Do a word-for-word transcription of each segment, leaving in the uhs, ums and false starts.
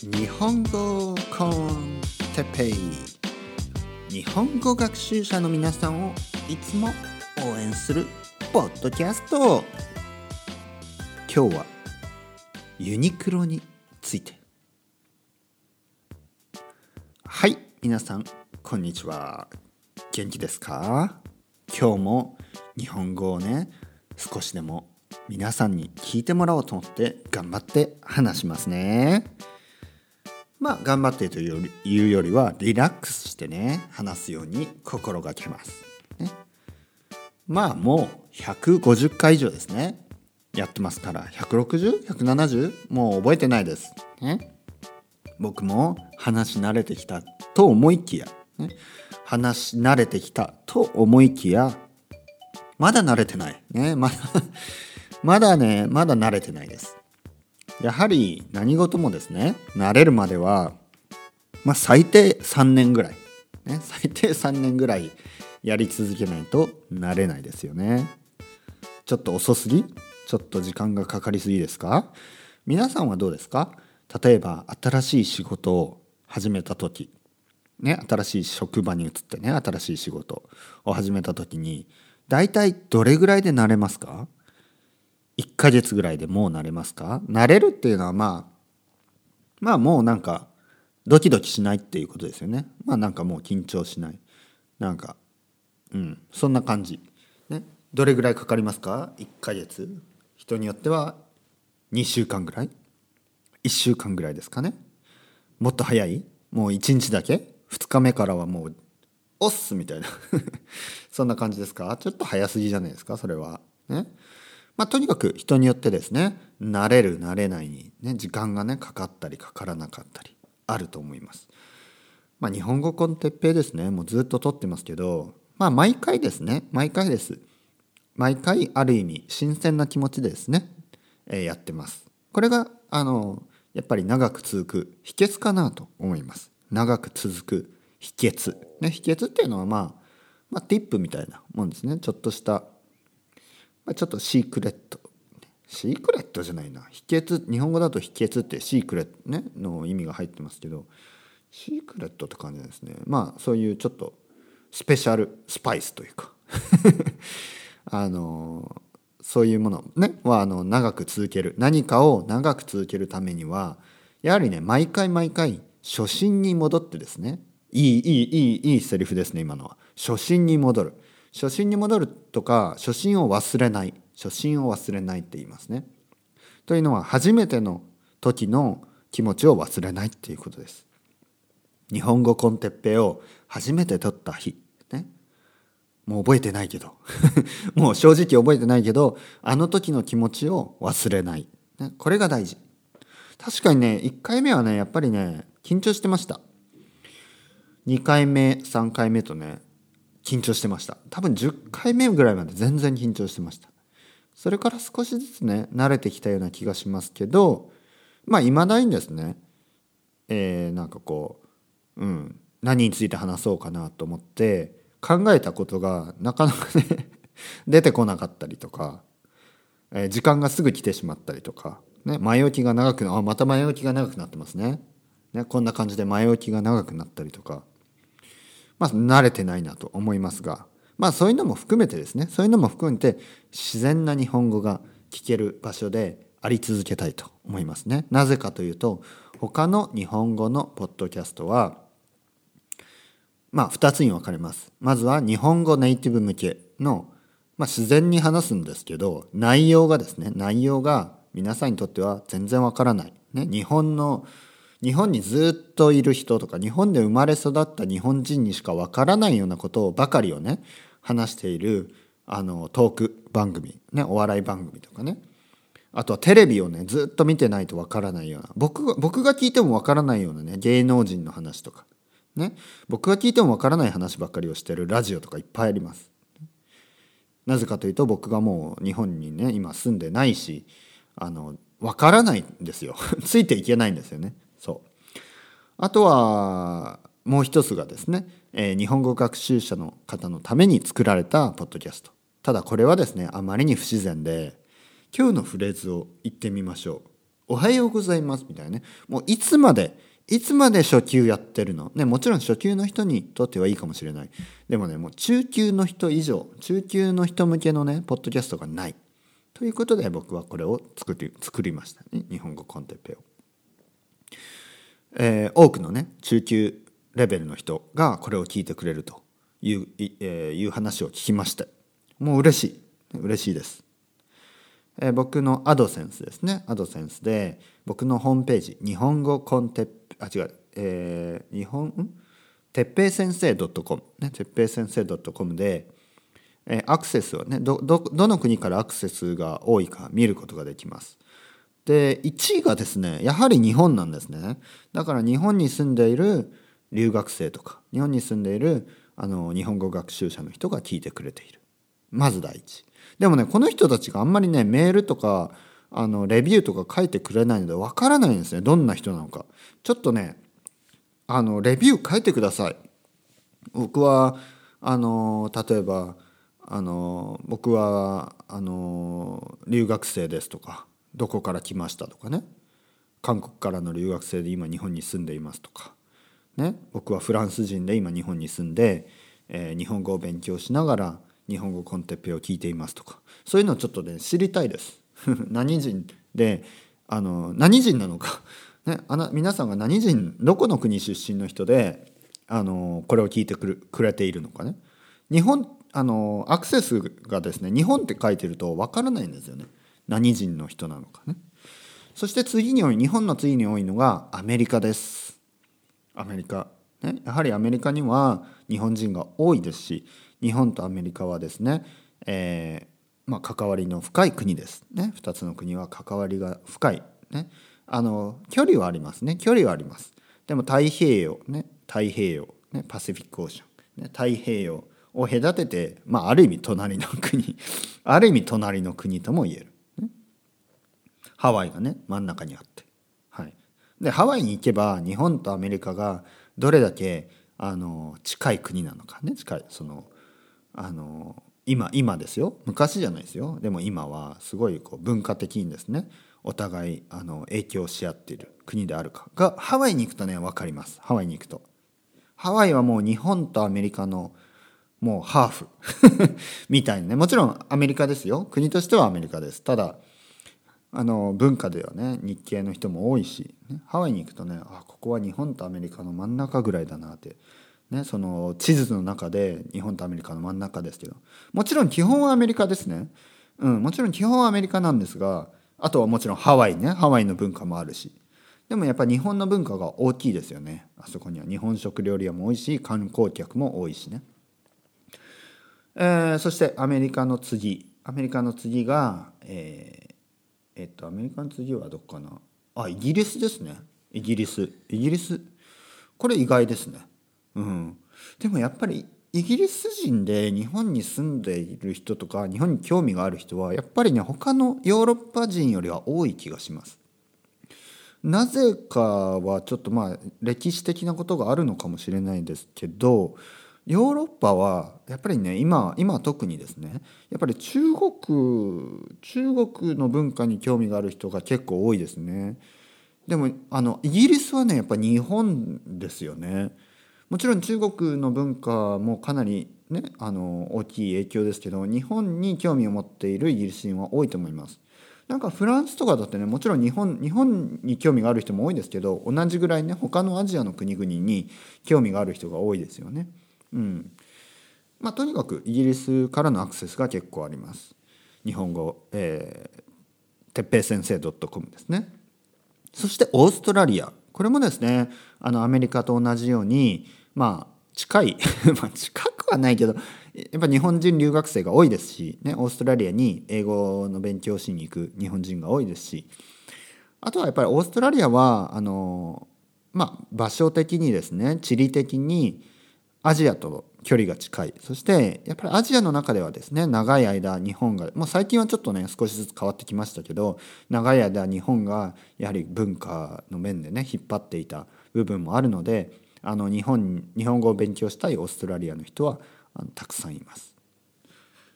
日本語コンテッペイ、日本語学習者の皆さんをいつも応援するポッドキャスト。今日はユニクロについて。はい、皆さんこんにちは。元気ですか？今日も日本語をね、少しでも皆さんに聞いてもらおうと思って頑張って話しますね。まあ頑張ってというよりはリラックスしてね、話すように心がけます、ね、まあもうひゃくごじゅっかい以上ですね、やってますから。 ひゃくろくじゅう、ひゃくななじゅう もう覚えてないです、ね、僕も話し慣れてきたと思いきや、ね、話し慣れてきたと思いきやまだ慣れてない、ね、まだまだね、まだ慣れてないです。やはり何事もですね、慣れるまでは、まあ、最低さんねんぐらい、ね、最低さんねんぐらいやり続けないと慣れないですよね。ちょっと遅すぎ？ちょっと時間がかかりすぎですか？皆さんはどうですか？例えば新しい仕事を始めたとき、ね、新しい職場に移ってね、新しい仕事を始めたときに、だいたいどれぐらいで慣れますか？いっかげつぐらいでもう慣れますか？慣れるっていうのはまあまあもうなんかドキドキしないっていうことですよね。まあなんかもう緊張しない、なんかうんそんな感じ、ね、どれぐらいかかりますか？いっかげつ、人によってはにしゅうかんぐらい、いっしゅうかんぐらいですかね。もっと早い、もういちにちだけ、ふつかめからはもうおっすみたいなそんな感じですか？ちょっと早すぎじゃないですかそれはね。まあ、とにかく人によってですね、慣れる慣れないに、ね、時間がねかかったりかからなかったりあると思います。まあ、日本語コンテッペイですね、もうずっと撮ってますけど、まあ毎回ですね、毎回です。毎回ある意味新鮮な気持ちでですね、えー、やってます。これがあのやっぱり長く続く秘訣かなと思います。長く続く秘訣、ね、秘訣っていうのはまあまあティップみたいなもんですね。ちょっとしたちょっとシークレット、シークレットじゃないな、秘訣、日本語だと秘訣ってシークレット、ね、の意味が入ってますけど、シークレットって感じですね。まあそういうちょっとスペシャルスパイスというかあのそういうもの、ね、はあの長く続ける、何かを長く続けるためにはやはりね、毎回毎回初心に戻ってですね、いいいいいいいいセリフですね今のは。初心に戻る、初心に戻るとか、初心を忘れない、初心を忘れないって言いますね。というのは初めての時の気持ちを忘れないっていうことです。日本語コンテッペイを初めて撮った日、ね、もう覚えてないけど、もう正直覚えてないけど、あの時の気持ちを忘れない、ね、これが大事。確かにね、いっかいめはね、やっぱりね、緊張してました。にかいめ、さんかいめとね、緊張してました。多分じゅっかいめぐらいまで全然緊張してました。それから少しずつね、慣れてきたような気がしますけど、まあ未だにですね、えー、なんかこう、うん、何について話そうかなと思って考えたことがなかなかね出てこなかったりとか、えー、時間がすぐ来てしまったりとか、ね、前置きが長くな、あ、また前置きが長くなってますね。ね、こんな感じで前置きが長くなったりとか。まあ、慣れてないなと思いますが、まあそういうのも含めてですね、そういうのも含めて自然な日本語が聞ける場所であり続けたいと思いますね。なぜかというと、他の日本語のポッドキャストは、まあふたつに分かれます。まずは日本語ネイティブ向けの、まあ自然に話すんですけど、内容がですね、内容が皆さんにとっては全然わからない。ね、日本の日本にずっといる人とか、日本で生まれ育った日本人にしかわからないようなことばかりをね、話しているあのトーク番組、ね、お笑い番組とかね、あとはテレビをね、ずっと見てないとわからないような、僕が、僕が聞いてもわからないようなね、芸能人の話とか、ね、僕が聞いてもわからない話ばっかりをしているラジオとかいっぱいあります。なぜかというと、僕がもう日本にね、今住んでないし、あの、わからないんですよ。ついていけないんですよね。そう。あとはもう一つがですね、えー、日本語学習者の方のために作られたポッドキャスト。ただこれはですね、あまりに不自然で、今日のフレーズを言ってみましょう。おはようございますみたいなね、もういつまでいつまで初級やってるの、ね、もちろん初級の人にとってはいいかもしれない。でもね、もう中級の人以上、中級の人向けのね、ポッドキャストがない。ということで僕はこれを作り、作りましたね。日本語コンテッペを。えー、多くのね、中級レベルの人がこれを聞いてくれるという、えー、いう話を聞きまして、もう嬉しい。嬉しいです。えー、僕のアドセンスですね。アドセンスで、僕のホームページ、日本語コンテッペあ違う、えー、日本んてっぺい先生 .com ね、てっぺい先生 .com で、えー、アクセスはね、どどどの国からアクセスが多いか見ることができます。で、いちいがですね、やはり日本なんですね。だから日本に住んでいる留学生とか、日本に住んでいるあの日本語学習者の人が聞いてくれている。まず第一。でもね、この人たちがあんまりね、メールとかあのレビューとか書いてくれないのでわからないんですね、どんな人なのか。ちょっとね、あのレビュー書いてください。僕はあの例えばあの僕はあの留学生ですとか、どこから来ましたとかね、韓国からの留学生で今日本に住んでいますとかね、僕はフランス人で今日本に住んで、えー、日本語を勉強しながら日本語コンテッペを聞いていますとか、そういうのをちょっとね、知りたいです。何人で、あの何人なのかね、あの皆さんが何人、どこの国出身の人であのこれを聞いてくるくれているのかね。日本あのアクセスがですね、日本って書いてると分からないんですよね、何人の人なのかね。そして次に多い、日本の次に多いのがアメリカです。アメリカ、ね、やはりアメリカには日本人が多いですし、日本とアメリカはですね、えーまあ、関わりの深い国ですね。ふたつの国は関わりが深い、ね、あの距離はありますね、距離はあります。でも太平洋ね、太平洋ね、パシフィックオーシャン、ね、太平洋を隔てて、まあ、ある意味隣の国ある意味隣の国とも言える、ね、ハワイがね、真ん中にあって、はい、でハワイに行けば日本とアメリカがどれだけあの近い国なのかね、近い、そのあの今今ですよ、昔じゃないですよ。でも今はすごいこう文化的にですね、お互いあの影響し合っている国であるかが、ハワイに行くとね、分かります。ハワイに行くと、ハワイはもう日本とアメリカのもうハーフみたいなね。もちろんアメリカですよ、国としてはアメリカです。ただあの文化ではね、日系の人も多いし、ね、ハワイに行くとね、あ、ここは日本とアメリカの真ん中ぐらいだなってね、その地図の中で日本とアメリカの真ん中ですけど、もちろん基本はアメリカですね、うん、もちろん基本はアメリカなんですが、あとはもちろんハワイね、ハワイの文化もあるし、でもやっぱり日本の文化が大きいですよね。あそこには日本食料理屋も多いし、観光客も多いしね、えー、そしてアメリカの次アメリカの次が、えーえっとアメリカの次はどこかなあ、イギリスですね。イギリスイギリスこれ意外ですね。うん、でもやっぱりイギリス人で日本に住んでいる人とか、日本に興味がある人はやっぱりね、他のヨーロッパ人よりは多い気がします。なぜかはちょっとまあ歴史的なことがあるのかもしれないですけど、ヨーロッパはやっぱりね、今今特にですね、やっぱり中国中国の文化に興味がある人が結構多いですね。でもあのイギリスはね、やっぱり日本ですよね。もちろん中国の文化もかなり、ね、あの大きい影響ですけど、日本に興味を持っているイギリス人は多いと思います。なんかフランスとかだってね、もちろん日本、日本に興味がある人も多いですけど、同じぐらいね、他のアジアの国々に興味がある人が多いですよね。うん。まあとにかくイギリスからのアクセスが結構あります。日本語、えー、てっぺい先生 .com ですね。そしてオーストラリア。これもですね、あのアメリカと同じように、まあ近いまあ近くはないけど、やっぱ日本人留学生が多いですし、ね、オーストラリアに英語の勉強しに行く日本人が多いですし、あとはやっぱりオーストラリアはあの、まあ、場所的にですね、地理的にアジアと距離が近い。そしてやっぱりアジアの中ではですね、長い間日本が、もう最近はちょっとね少しずつ変わってきましたけど、長い間日本がやはり文化の面でね引っ張っていた部分もあるので、あの日本日本語を勉強したいオーストラリアの人はあのたくさんいます。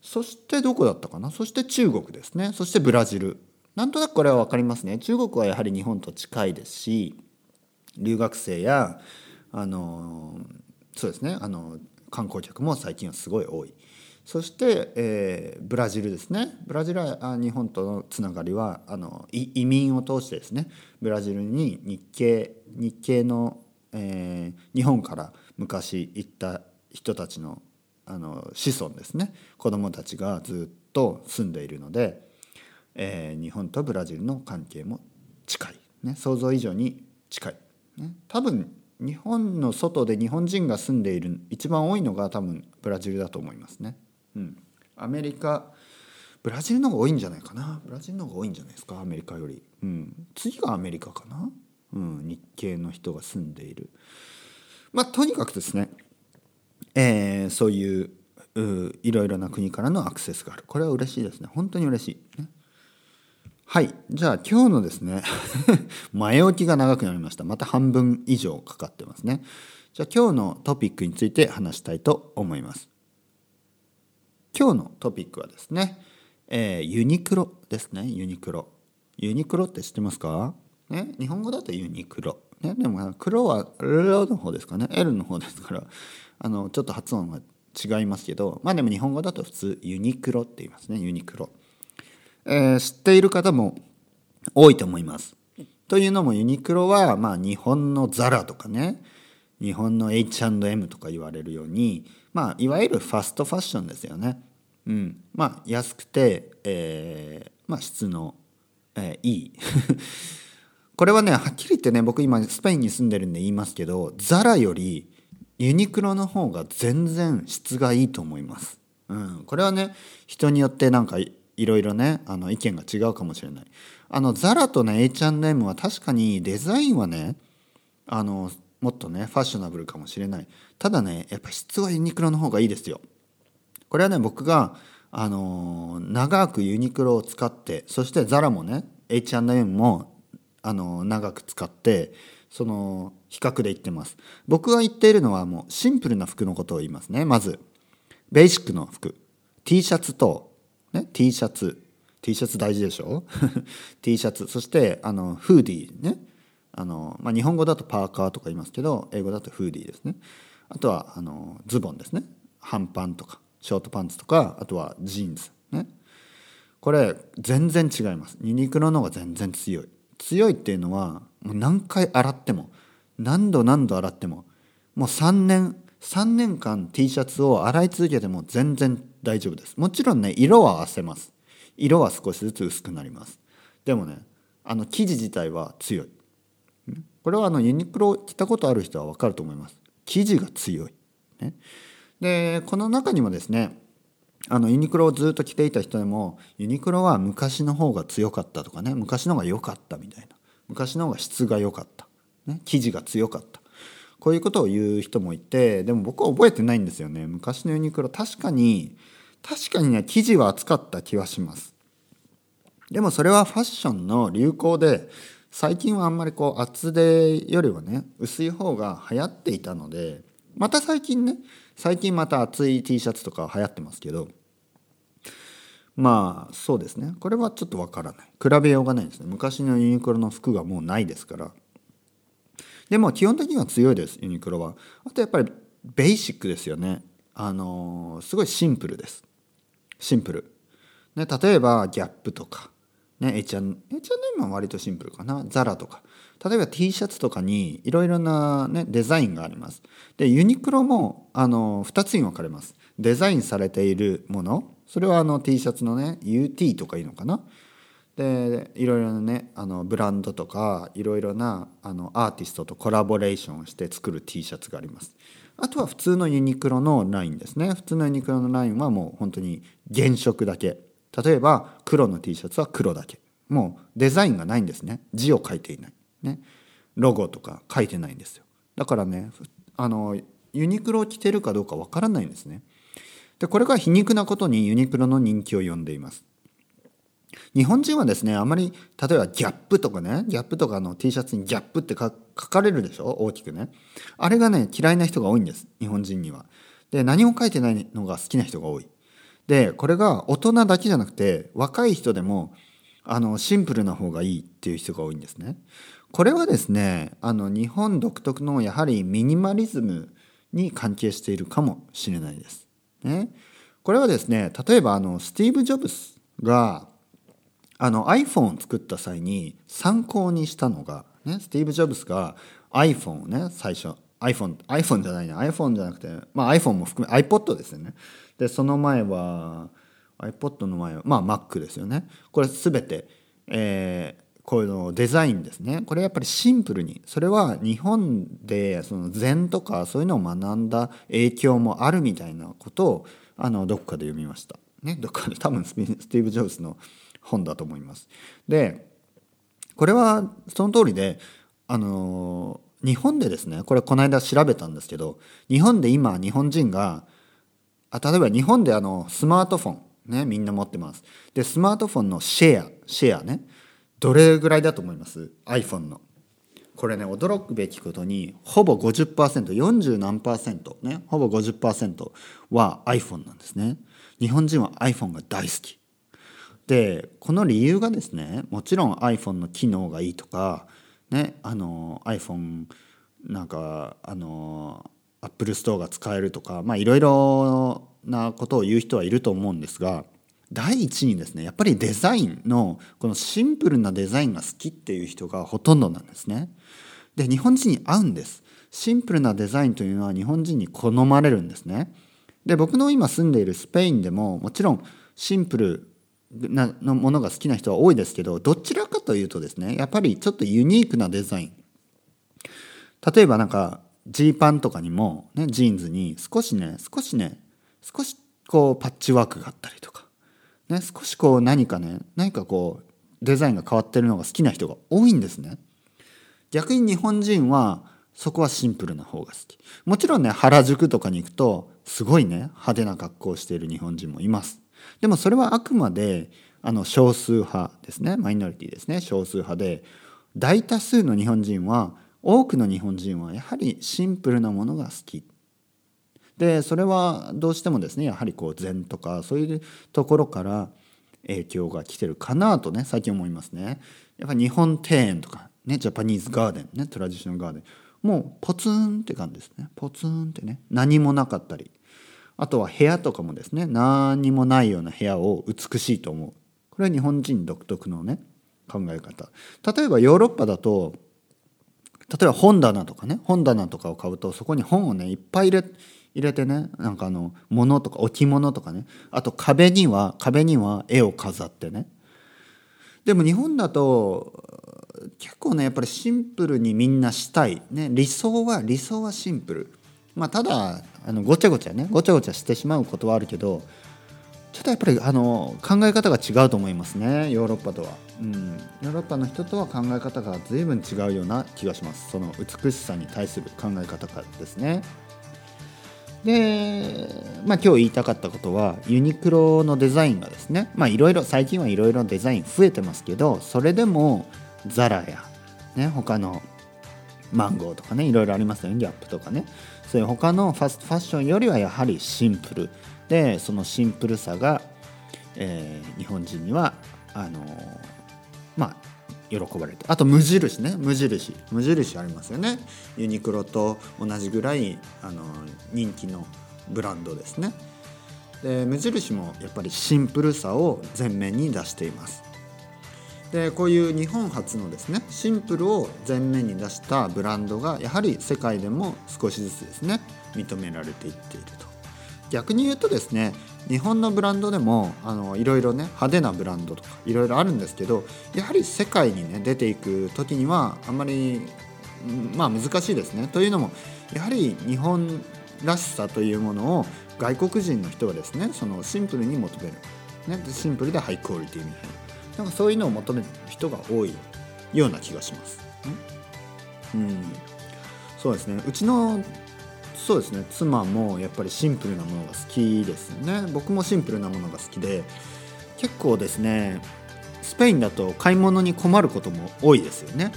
そしてどこだったかな、そして中国ですね。そしてブラジルなんとなくこれは分かりますね。中国はやはり日本と近いですし、留学生やあのそうですねあの観光客も最近はすごい多い。そして、えー、ブラジルですね。ブラジルは日本とのつながりはあの移民を通してですね、ブラジルに日系日系の、えー、日本から昔行った人たちの、あの子孫ですね、子どもたちがずっと住んでいるので、えー、日本とブラジルの関係も近い、ね、想像以上に近い、ね、多分日本の外で日本人が住んでいる一番多いのが多分ブラジルだと思いますね、うん、アメリカブラジルの方が多いんじゃないかなブラジルの方が多いんじゃないですかアメリカより、うん、次がアメリカかな、うん、日系の人が住んでいる。まあとにかくですね、えー、そういう、う、いろいろな国からのアクセスがある。これは嬉しいですね。本当に嬉しい、ね、はい。じゃあ今日のですね前置きが長くなりました。また半分以上かかってますね。じゃあ今日のトピックについて話したいと思います。今日のトピックはですね、えー、ユニクロですね。ユニクロユニクロって知ってますか、ね、日本語だとユニクロ、ね、でも黒はロの方ですかね、 L の方ですからあのちょっと発音は違いますけど、まあでも日本語だと普通ユニクロって言いますね。ユニクロ、えー、知っている方も多いと思います。というのもユニクロはまあ日本の ザラ とかね、日本の エイチアンドエム とか言われるように、まあいわゆるファストファッションですよね、うん、まあ安くて、えー、まあ質の、えー、いいこれはねはっきり言ってね、僕今スペインに住んでるんで言いますけど、 ザラ よりユニクロの方が全然質がいいと思います、うん、これはね人によってなんかいろいろねあの意見が違うかもしれない。あの ザラ とね エイチアンドエム は確かにデザインはねあのもっとねファッショナブルかもしれない。ただねやっぱ質はユニクロの方がいいですよ。これはね僕があの長くユニクロを使って、そして ザラ もね エイチアンドエム もあの長く使ってその比較で言ってます。僕が言っているのはもうシンプルな服のことを言いますね。まずベーシックの服、 T シャツと、ね、T シャツ T シャツ大事でしょT シャツ、そしてあのフーディーね、あの、まあ、日本語だとパーカーとか言いますけど英語だとフーディーですね。あとはあのズボンですね、半パンとかショートパンツとか、あとはジーンズね。これ全然違います。ユニクロの方が全然強い。強いっていうのはもう何回洗っても何度何度洗ってももうさんねんさんねんかん T シャツを洗い続けても全然大丈夫です。もちろんね色は合わせます。色は少しずつ薄くなります。でもねあの生地自体は強い。これはあのユニクロ着たことある人は分かると思います。生地が強い、ね、でこの中にもですねあのユニクロをずっと着ていた人でもユニクロは昔の方が強かったとかね、昔の方が良かったみたいな、昔の方が質が良かった、ね、生地が強かった、こういうことを言う人もいて、でも僕は覚えてないんですよね。昔のユニクロ確かに確かにね生地は厚かった気はします。でもそれはファッションの流行で最近はあんまりこう厚手よりはね薄い方が流行っていたので、また最近ね最近また厚い T シャツとか流行ってますけど、まあそうですねこれはちょっとわからない、比べようがないですね。昔のユニクロの服がもうないですから。でも基本的には強いですユニクロは。あとやっぱりベーシックですよね。あのすごいシンプルです。シンプル、ね、例えばギャップとか、ね、エイチアンドエム は割とシンプルかな。 ザラ とか例えば T シャツとかにいろいろな、ね、デザインがあります。でユニクロもあのふたつに分かれます。デザインされているもの、それはあの T シャツのね ユーティー とかいいのかな。でいろいろなねあのブランドとかいろいろなあのアーティストとコラボレーションして作る T シャツがあります。あとは普通のユニクロのラインですね。普通のユニクロのラインはもう本当に原色だけ。例えば黒の T シャツは黒だけ、もうデザインがないんですね。字を書いていない、ね、ロゴとか書いてないんですよ。だからねあのユニクロを着てるかどうかわからないんですね。でこれが皮肉なことにユニクロの人気を呼んでいます。日本人はですねあまり例えばギャップとかねギャップとかの T シャツにギャップって書かれるでしょ、大きくね。あれがね嫌いな人が多いんです日本人には。で何も書いてないのが好きな人が多い。でこれが大人だけじゃなくて若い人でもあのシンプルな方がいいっていう人が多いんですね。これはですね、あの日本独特のやはりミニマリズムに関係しているかもしれないです、ね、これはですね、例えばあのスティーブ・ジョブスがあの iPhone を作った際に参考にしたのが、ね、スティーブ・ジョブスが iPhone をね、最初 iPhone、iPhone じゃないね、iPhone じゃなくて、まあ、iPhone も含め iPod ですよね。で、その前は iPod の前は、まあ、Mac ですよね。これ全て、えー、こういうのデザインですね。これやっぱりシンプルに、それは日本でその禅とかそういうのを学んだ影響もあるみたいなことをあのどっかで読みました、ね、どっかで多分スティーブ・ジョブスの本だと思います。で、これはその通りで、あの日本でですね、これこの間調べたんですけど、日本で今日本人があ例えば日本であのスマートフォンね、みんな持ってます。で、スマートフォンのシェアシェアね、どれぐらいだと思います？ iPhone のこれね、驚くべきことにほぼ ごじゅっパーセント、よんじゅう何%ね、ほぼ ごじゅっパーセント は iPhone なんですね。日本人は iPhone が大好き。で、この理由がですね、もちろん iPhone の機能がいいとか、ね、あの iPhone なんかあの Apple Store が使えるとか、まあいろいろなことを言う人はいると思うんですが、第一にですね、やっぱりデザインのこのシンプルなデザインが好きっていう人がほとんどなんですね。で、日本人に合うんです。シンプルなデザインというのは日本人に好まれるんですね。で、僕の今住んでいるスペインでももちろんシンプルなのものが好きな人は多いですけど、どちらかというとですね、やっぱりちょっとユニークなデザイン、例えばなんかジーパンとかにも、ね、ジーンズに少しね少しね少しこうパッチワークがあったりとか、ね、少しこう何かね何かこうデザインが変わってるのが好きな人が多いんですね。逆に日本人はそこはシンプルな方が好き。もちろんね、原宿とかに行くとすごいね派手な格好をしている日本人もいます。でもそれはあくまであの少数派ですね、マイノリティですね、少数派で、大多数の日本人は、多くの日本人はやはりシンプルなものが好きで、それはどうしてもですね、やはりこう禅とかそういうところから影響が来てるかなとね、最近思いますね。やっぱり日本庭園とかね、ジャパニーズガーデンね、トラディショナルガーデン、もうポツンって感じですね。ポツンってね、何もなかったり、あとは部屋とかもですね、何もないような部屋を美しいと思う。これは日本人独特のね、考え方。例えばヨーロッパだと、例えば本棚とかね、本棚とかを買うと、そこに本をね、いっぱい入れ、入れてね、なんかあの、物とか置物とかね、あと壁には、壁には絵を飾ってね。でも日本だと、結構ね、やっぱりシンプルにみんなしたい。ね、理想は、理想はシンプル。まあ、ただあのごちゃごちゃねごちゃごちゃしてしまうことはあるけど、ちょっとやっぱりあの考え方が違うと思いますね、ヨーロッパとは、うん、ヨーロッパの人とは考え方が随分違うような気がします。その美しさに対する考え方ですね。で、まあ、今日言いたかったことは、ユニクロのデザインがですね、まあいろいろ最近はいろいろデザイン増えてますけど、それでも ザラ や、ね、他のマンゴーとかね、いろいろありますよね、ギャップとかね、そういう他のファストファッションよりはやはりシンプルで、そのシンプルさが、えー、日本人にはあのー、まあ喜ばれて、あと無印ね、無印無印ありますよね。ユニクロと同じぐらいあのー、人気のブランドですね。で、無印もやっぱりシンプルさを前面に出しています。で、こういう日本初のですね、シンプルを前面に出したブランドがやはり世界でも少しずつですね、認められていっていると。逆に言うとですね、日本のブランドでもあのいろいろね、派手なブランドとかいろいろあるんですけど、やはり世界にね出ていく時にはあんまり、まあ難しいですね。というのも、やはり日本らしさというものを外国人の人はですね、そのシンプルに求める、ね、シンプルでハイクオリティみたいな。なんかそういうのを求める人が多いような気がします、うんうん、そうですね、うちのそうですね妻もやっぱりシンプルなものが好きですよね。僕もシンプルなものが好きで、結構ですね、スペインだと買い物に困ることも多いですよね、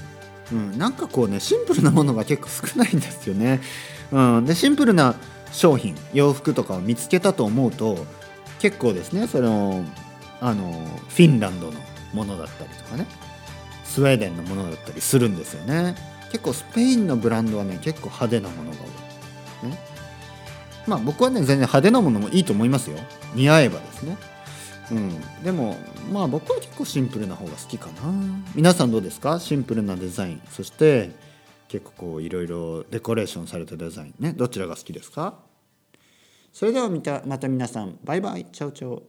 うん、なんかこうね、シンプルなものが結構少ないんですよね、うん、で、シンプルな商品、洋服とかを見つけたと思うと、結構ですね、そのあのフィンランドのものだったりとかね、スウェーデンのものだったりするんですよね。結構スペインのブランドはね結構派手なものが多い、ね、まあ僕はね全然派手なものもいいと思いますよ、似合えばですね、うん、でもまあ僕は結構シンプルな方が好きかな。皆さんどうですか？シンプルなデザイン、そして結構こういろいろデコレーションされたデザインね、どちらが好きですか？それではまた皆さんバイバイ、チャウチャウ。